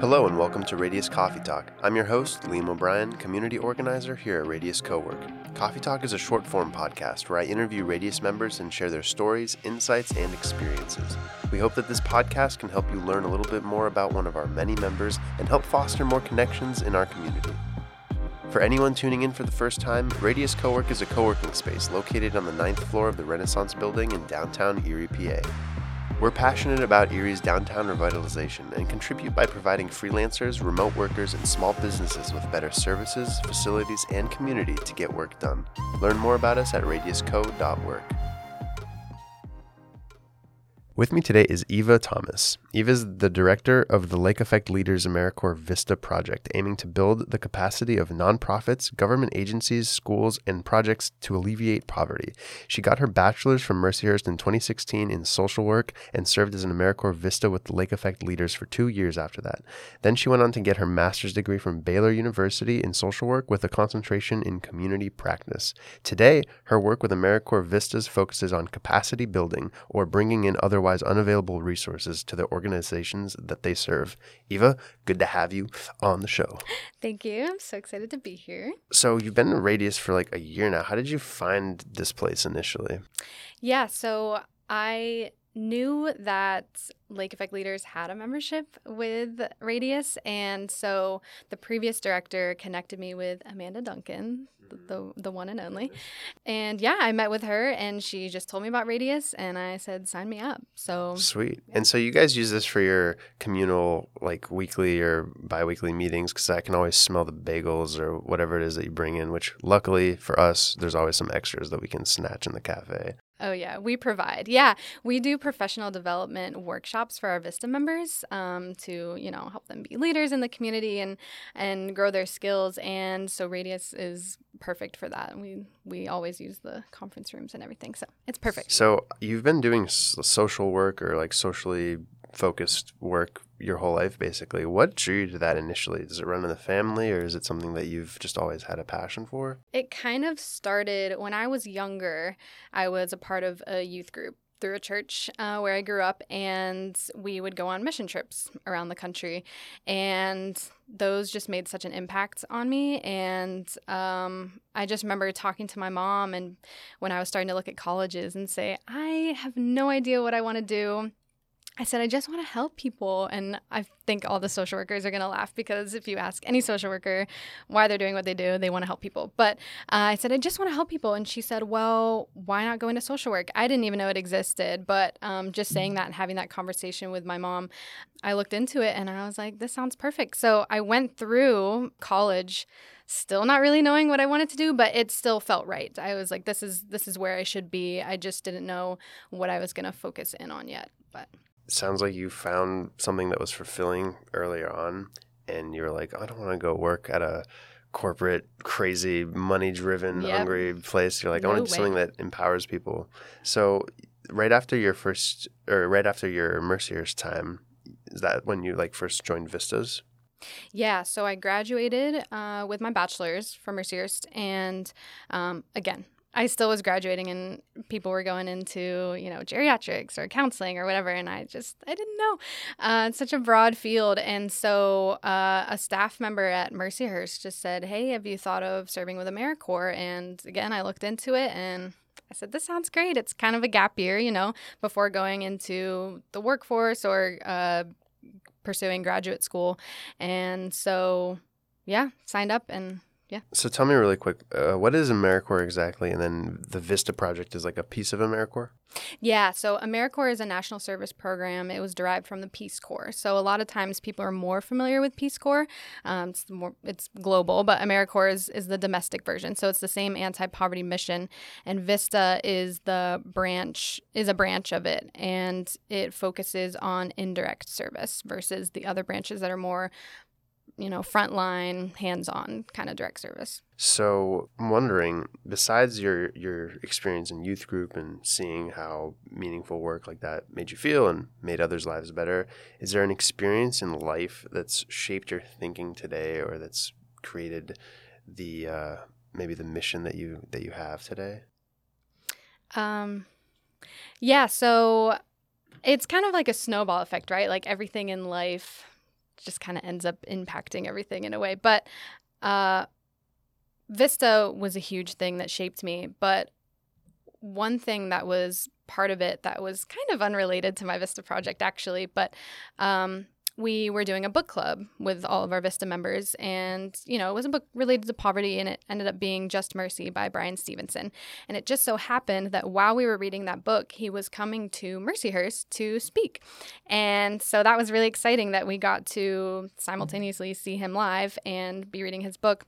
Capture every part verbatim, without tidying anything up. Hello and welcome to Radius Coffee Talk. I'm your host, Liam O'Brien, community organizer here at Radius CoWork. Coffee Talk is a short-form podcast where I interview Radius members and share their stories, insights, and experiences. We hope that this podcast can help you learn a little bit more about one of our many members and help foster more connections in our community. For anyone tuning in for the first time, Radius CoWork is a co-working space located on the ninth floor of the Renaissance Building in downtown Erie, P A. We're passionate about Erie's downtown revitalization and contribute by providing freelancers, remote workers, and small businesses with better services, facilities, and community to get work done. Learn more about us at radius co dot work. With me today is Eva Thomas. Eva is the director of the Lake Effect Leaders AmeriCorps VISTA project, aiming to build the capacity of nonprofits, government agencies, schools, and projects to alleviate poverty. She got her bachelor's from Mercyhurst in twenty sixteen in social work and served as an AmeriCorps VISTA with the Lake Effect Leaders for two years after that. Then she went on to get her master's degree from Baylor University in social work with a concentration in community practice. Today, her work with AmeriCorps VISTAs focuses on capacity building, or bringing in otherwise unavailable resources to the organizations that they serve. Eva, good to have you on the show. Thank you. I'm so excited to be here. So you've been in Radius for like a year now. How did you find this place initially? Yeah, so I knew that Lake Effect Leaders had a membership with Radius, and so the previous director connected me with Amanda Duncan, the the one and only. And yeah, I met with her, and she just told me about Radius, and I said, sign me up. So sweet. Yeah. And so you guys use this for your communal, like, weekly or bi-weekly meetings, because I can always smell the bagels or whatever it is that you bring in, which luckily for us, there's always some extras that we can snatch in the cafe. Oh, yeah. We provide. Yeah. We do professional development workshops for our VISTA members um, to, you know, help them be leaders in the community and and grow their skills. And so Radius is perfect for that. We we always use the conference rooms and everything. So it's perfect. So you've been doing s- social work or like socially focused work your whole life, basically. What drew you to that initially? Does it run in the family, or is it something that you've just always had a passion for? It kind of started when I was younger. I was a part of a youth group through a church uh, where I grew up, and we would go on mission trips around the country, and those just made such an impact on me. And um, I just remember talking to my mom, and when I was starting to look at colleges, and say, I have no idea what I want to do. I said, I just want to help people. And I think all the social workers are going to laugh, because if you ask any social worker why they're doing what they do, they want to help people. But uh, I said, I just want to help people. And she said, well, why not go into social work? I didn't even know it existed. But um, just saying that and having that conversation with my mom, I looked into it and I was like, this sounds perfect. So I went through college still not really knowing what I wanted to do, but it still felt right. I was like, this is this is where I should be. I just didn't know what I was going to focus in on yet. But sounds like you found something that was fulfilling earlier on, and you were like, oh, I don't want to go work at a corporate, crazy, money-driven, yep. hungry place. You're like, no I want to do something that empowers people. So right after your first or right after your Mercyhurst time, is that when you like first joined VISTAs? Yeah, so I graduated uh, with my bachelor's from Mercyhurst, and um, again, I still was graduating, and people were going into, you know, geriatrics or counseling or whatever, and I just, I didn't know. Uh, it's such a broad field. And so uh, a staff member at Mercyhurst just said, hey, have you thought of serving with AmeriCorps? And again, I looked into it, and I said, this sounds great. It's kind of a gap year, you know, before going into the workforce or uh, pursuing graduate school. And so, yeah, signed up and... Yeah. So tell me really quick, uh, what is AmeriCorps exactly? And then the VISTA project is like a piece of AmeriCorps? Yeah. So AmeriCorps is a national service program. It was derived from the Peace Corps. So a lot of times people are more familiar with Peace Corps. Um, it's, more, it's global, but AmeriCorps is, is the domestic version. So it's the same anti-poverty mission. And VISTA is the branch, is a branch of it. And it focuses on indirect service versus the other branches that are more, you know, frontline, hands-on kind of direct service. So I'm wondering, besides your your experience in youth group and seeing how meaningful work like that made you feel and made others' lives better, is there an experience in life that's shaped your thinking today, or that's created the uh, maybe the mission that you that you have today? Um, yeah. So it's kind of like a snowball effect, right? Like everything in life just kind of ends up impacting everything in a way. But uh, VISTA was a huge thing that shaped me. But one thing that was part of it that was kind of unrelated to my VISTA project, actually, but um, we were doing a book club with all of our VISTA members. And, you know, it was a book related to poverty, and it ended up being Just Mercy by Bryan Stevenson. And it just so happened that while we were reading that book, he was coming to Mercyhurst to speak. And so that was really exciting that we got to simultaneously see him live and be reading his book.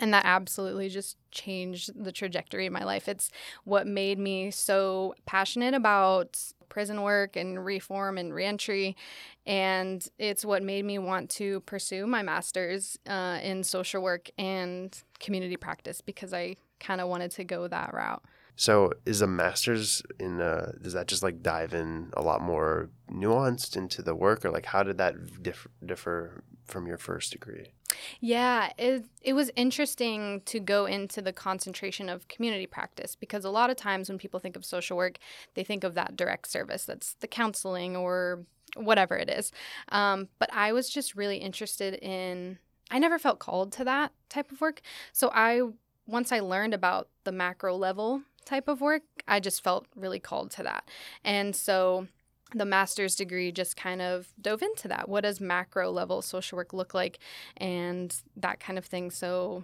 And that absolutely just changed the trajectory of my life. It's what made me so passionate about prison work and reform and reentry. And it's what made me want to pursue my master's uh, in social work and community practice, because I kind of wanted to go that route. So is a master's in, uh, does that just like dive in a lot more nuanced into the work, or like how did that diff- differ from your first degree? Yeah, it it was interesting to go into the concentration of community practice, because a lot of times when people think of social work, they think of that direct service. That's the counseling or whatever it is. Um, but I was just really interested in, I never felt called to that type of work. So I once I learned about the macro level type of work, I just felt really called to that. And so the master's degree just kind of dove into that. What does macro level social work look like, and that kind of thing? So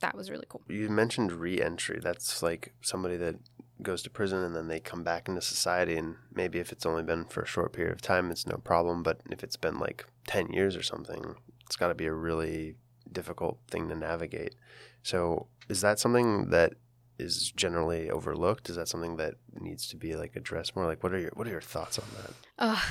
that was really cool. You mentioned reentry. That's like somebody that goes to prison and then they come back into society, and maybe if it's only been for a short period of time, it's no problem. But if it's been like ten years or something, it's got to be a really difficult thing to navigate. So is that something that is generally overlooked? Is that something that needs to be like addressed more? Like, what are your what are your thoughts on that? Oh,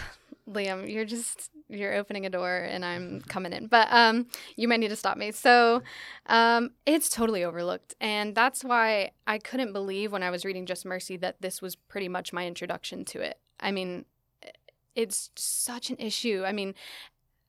Liam, you're just you're opening a door and I'm coming in, but um, you might need to stop me. So, um, it's totally overlooked, and that's why I couldn't believe when I was reading Just Mercy that this was pretty much my introduction to it. I mean, it's such an issue. I mean,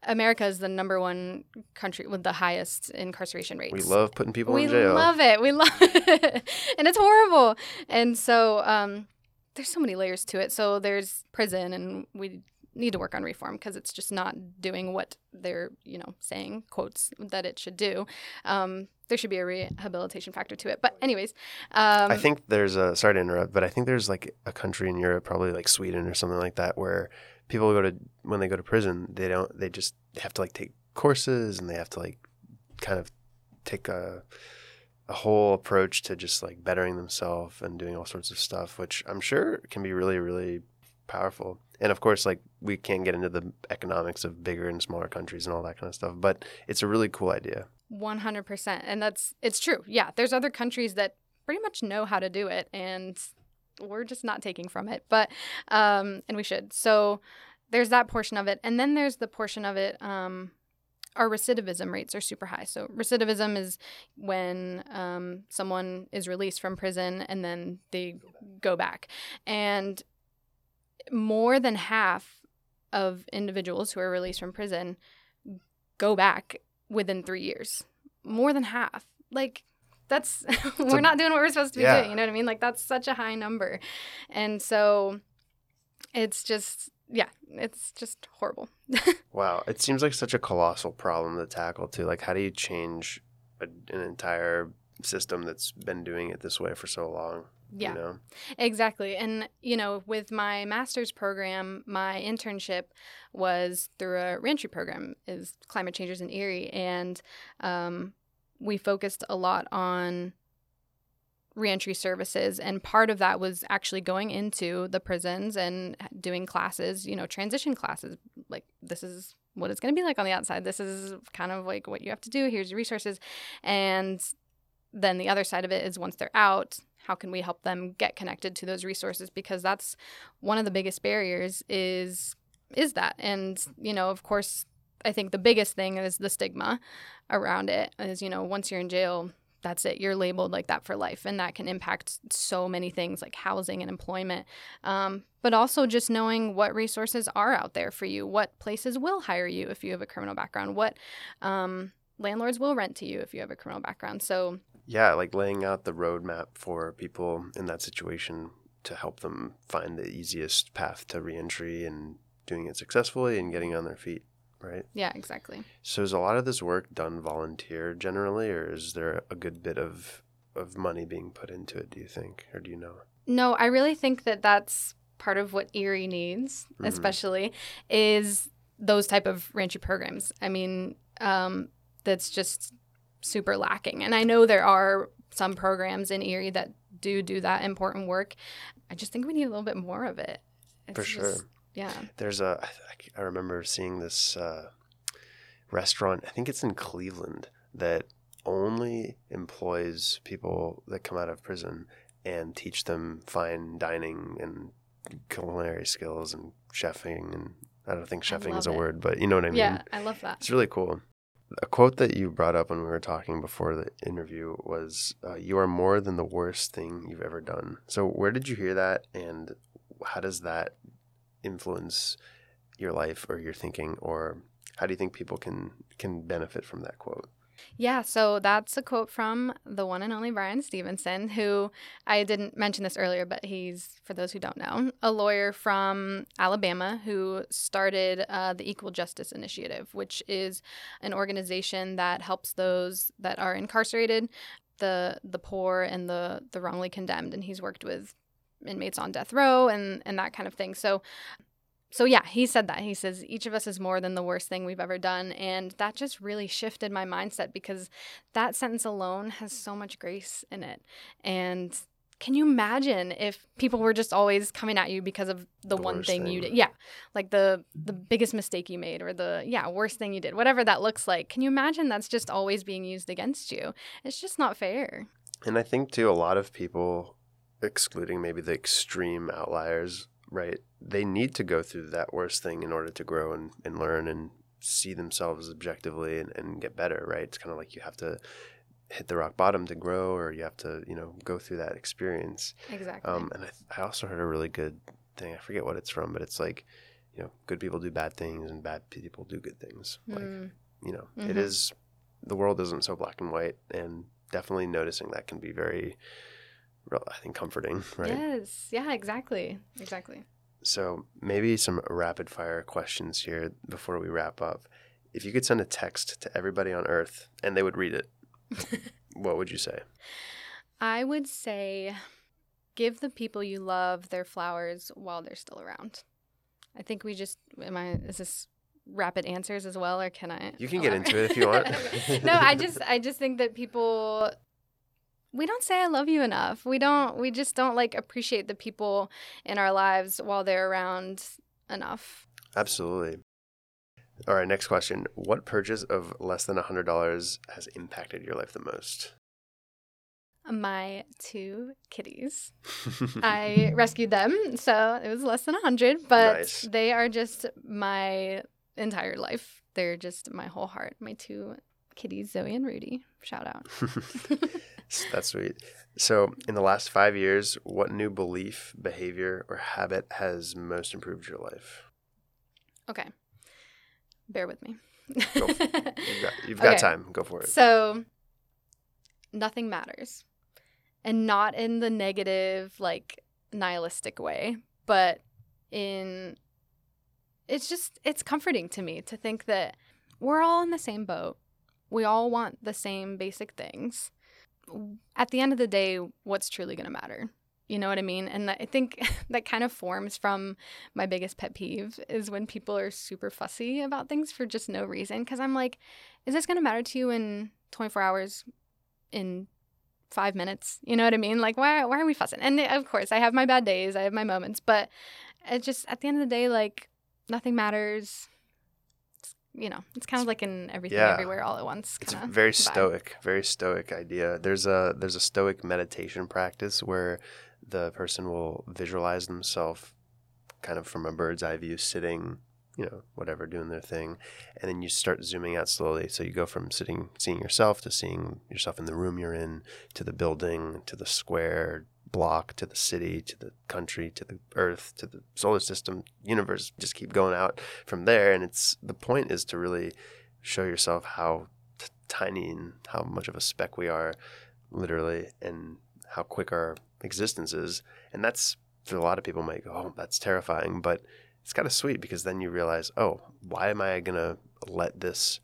America is the number one country with the highest incarceration rates. We love putting people we in jail. We love it. We love it. And it's horrible. And so um, there's so many layers to it. So there's prison, and we need to work on reform because it's just not doing what they're, you know, saying, quotes, that it should do. Um, there should be a rehabilitation factor to it. But anyways. Um, I think there's a – sorry to interrupt, but I think there's like a country in Europe, probably like Sweden or something like that, where – people go to when they go to prison, they don't. They just have to like take courses, and they have to like kind of take a a whole approach to just like bettering themselves and doing all sorts of stuff, which I'm sure can be really, really powerful. And of course, like we can't get into the economics of bigger and smaller countries and all that kind of stuff, but it's a really cool idea. one hundred percent, and that's it's true. Yeah, there's other countries that pretty much know how to do it, and we're just not taking from it, but um, and we should. So there's that portion of it. And then there's the portion of it, um, our recidivism rates are super high. So recidivism is when um, someone is released from prison and then they go back. And more than half of individuals who are released from prison go back within three years. More than half. Like, That's we're not doing what we're supposed to be yeah. doing. You know what I mean? Like, that's such a high number. And so it's just, yeah, it's just horrible. Wow. It seems like such a colossal problem to tackle too. Like, how do you change a, an entire system that's been doing it this way for so long? Yeah, you know? Exactly. And, you know, with my master's program, my internship was through a reentry program, is Climate Changers in Erie. And, um, we focused a lot on reentry services, and part of that was actually going into the prisons and doing classes, you know, transition classes. Like, this is what it's going to be like on the outside. This is kind of like what you have to do. Here's your resources. And then the other side of it is once they're out, how can we help them get connected to those resources? Because that's one of the biggest barriers is is that. And, you know, of course, I think the biggest thing is the stigma around it is, you know, once you're in jail, that's it. You're labeled like that for life. And that can impact so many things like housing and employment. Um, but also just knowing what resources are out there for you, what places will hire you if you have a criminal background, what um, landlords will rent to you if you have a criminal background. So, yeah, like laying out the roadmap for people in that situation to help them find the easiest path to reentry and doing it successfully and getting on their feet. right? Yeah, exactly. So is a lot of this work done volunteer generally, or is there a good bit of, of money being put into it, do you think? Or do you know? No, I really think that that's part of what Erie needs, mm-hmm. especially, is those type of rancher programs. I mean, um, that's just super lacking. And I know there are some programs in Erie that do do that important work. I just think we need a little bit more of it. It's For sure. Just, yeah. There's a, I remember seeing this uh, restaurant, I think it's in Cleveland, that only employs people that come out of prison and teach them fine dining and culinary skills and chefing. And I don't think chefing is a it. word, but you know what I mean? Yeah, I love that. It's really cool. A quote that you brought up when we were talking before the interview was, uh, you are more than the worst thing you've ever done. So where did you hear that, and how does that influence your life or your thinking, or how do you think people can, can benefit from that quote? Yeah, so that's a quote from the one and only Bryan Stevenson, who I didn't mention this earlier, but he's, for those who don't know, a lawyer from Alabama who started uh, the Equal Justice Initiative, which is an organization that helps those that are incarcerated, the the poor, and the, the wrongly condemned. And he's worked with inmates on death row and, and that kind of thing. So, So, yeah, he said that. He says, each of us is more than the worst thing we've ever done. And that just really shifted my mindset, because that sentence alone has so much grace in it. And can you imagine if people were just always coming at you because of the, the one thing, thing you did? Yeah, like the the biggest mistake you made, or the, yeah, worst thing you did, whatever that looks like. Can you imagine that's just always being used against you? It's just not fair. And I think, too, a lot of people, excluding maybe the extreme outliers, right, they need to go through that worst thing in order to grow and, and learn and see themselves objectively and, and get better, right? It's kind of like you have to hit the rock bottom to grow, or you have to, you know, go through that experience. Exactly. Um, and I, th- I also heard a really good thing. I forget what it's from, but it's like, you know, good people do bad things and bad people do good things. Mm. Like, you know, mm-hmm. it is, the world isn't so black and white, and definitely noticing that can be very, I think, comforting, right? Yes. Yeah, exactly. Exactly. So maybe some rapid fire questions here before we wrap up. If you could send a text to everybody on earth and they would read it, what would you say? I would say, give the people you love their flowers while they're still around. I think we just, am I, is this rapid answers as well, or can I? You can get into it if you want. No, I just, I just think that people, we don't say I love you enough. We don't, we just don't like appreciate the people in our lives while they're around enough. Absolutely. All right, next question. What purchase of less than one hundred dollars has impacted your life the most? My two kitties. I rescued them, so it was less than one hundred, but nice. They are just my entire life. They're just my whole heart. My two kitties, Zoe and Rudy. Shout out. That's sweet. So in the last five years, what new belief, behavior, or habit has most improved your life? Okay. Bear with me. Go for it. You've got, you've okay. got time. Go for it. So nothing matters. And not in the negative, like, nihilistic way, but in – it's just – it's comforting to me to think that we're all in the same boat. We all want the same basic things. At the end of the day, what's truly going to matter? You know what I mean? And I think that kind of forms from my biggest pet peeve is when people are super fussy about things for just no reason. Because I'm like, is this going to matter to you in twenty-four hours, in five minutes? You know what I mean? Like, why, why are we fussing? And of course, I have my bad days. I have my moments. But it just, at the end of the day, like, nothing matters. You know, it's kind of like an everything yeah. everywhere all at once. It's a very vibe. stoic, very stoic idea. There's a there's a stoic meditation practice where the person will visualize themselves kind of from a bird's eye view, sitting, you know, whatever, doing their thing. And then you start zooming out slowly. So you go from sitting, seeing yourself to seeing yourself in the room you're in, to the building, to the square block, to the city, to the country, to the earth, to the solar system, universe. Just keep going out from there. And it's, the point is to really show yourself how t- tiny and how much of a speck we are, literally, and how quick our existence is. And that's, for a lot of people might go, oh, that's terrifying, but it's kind of sweet, because then you realize, oh, why am I gonna let this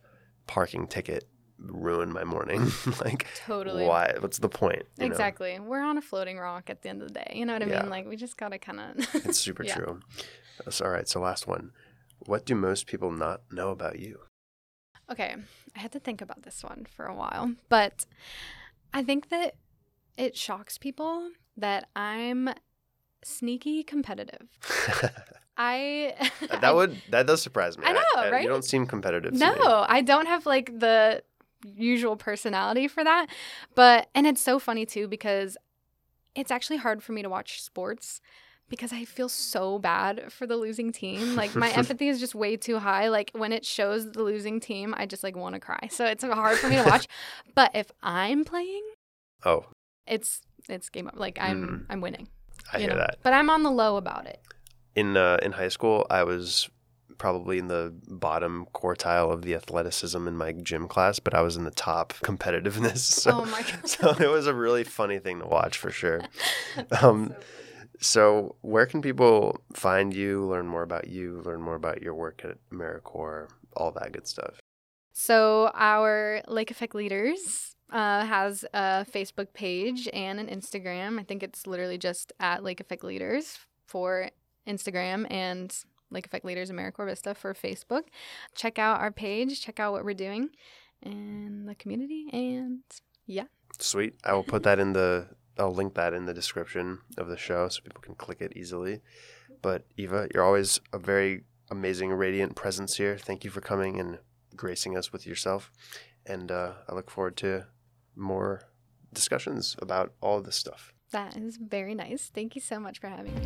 parking ticket ruin my morning. Like, totally. Why? What's the point? You exactly. Know? We're on a floating rock at the end of the day. You know what I yeah. mean? Like, we just got to kind of. It's super yeah. true. So, all right. So, last one. What do most people not know about you? Okay. I had to think about this one for a while, but I think that it shocks people that I'm sneaky competitive. I that I, would that does surprise me. I know, I, I, right? You don't seem competitive. No, to me. I don't have like the usual personality for that. But and it's so funny too because it's actually hard for me to watch sports because I feel so bad for the losing team. Like my empathy is just way too high. Like when it shows the losing team, I just like want to cry. So it's hard for me to watch. But if I'm playing, oh, it's it's game over. Like I'm mm. I'm winning. I hear know? that. But I'm on the low about it. In uh, in high school, I was probably in the bottom quartile of the athleticism in my gym class, but I was in the top competitiveness. So, oh my God. So it was a really funny thing to watch for sure. Um, so where can people find you, learn more about you, learn more about your work at AmeriCorps, all that good stuff? So our Lake Effect Leaders uh, has a Facebook page and an Instagram. I think it's literally just at Lake Effect Leaders for Instagram and Lake Effect Leaders AmeriCorps VISTA for Facebook. Check out our page. Check out what we're doing and the community. And yeah. Sweet. I will put that in the, I'll link that in the description of the show so people can click it easily. But Eva, you're always a very amazing, radiant presence here. Thank you for coming and gracing us with yourself. And uh, I look forward to more discussions about all this stuff. That is very nice. Thank you so much for having me.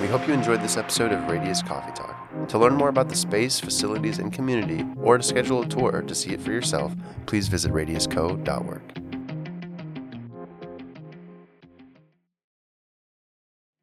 We hope you enjoyed this episode of Radius Coffee Talk. To learn more about the space, facilities, and community, or to schedule a tour to see it for yourself, please visit radius co dot org.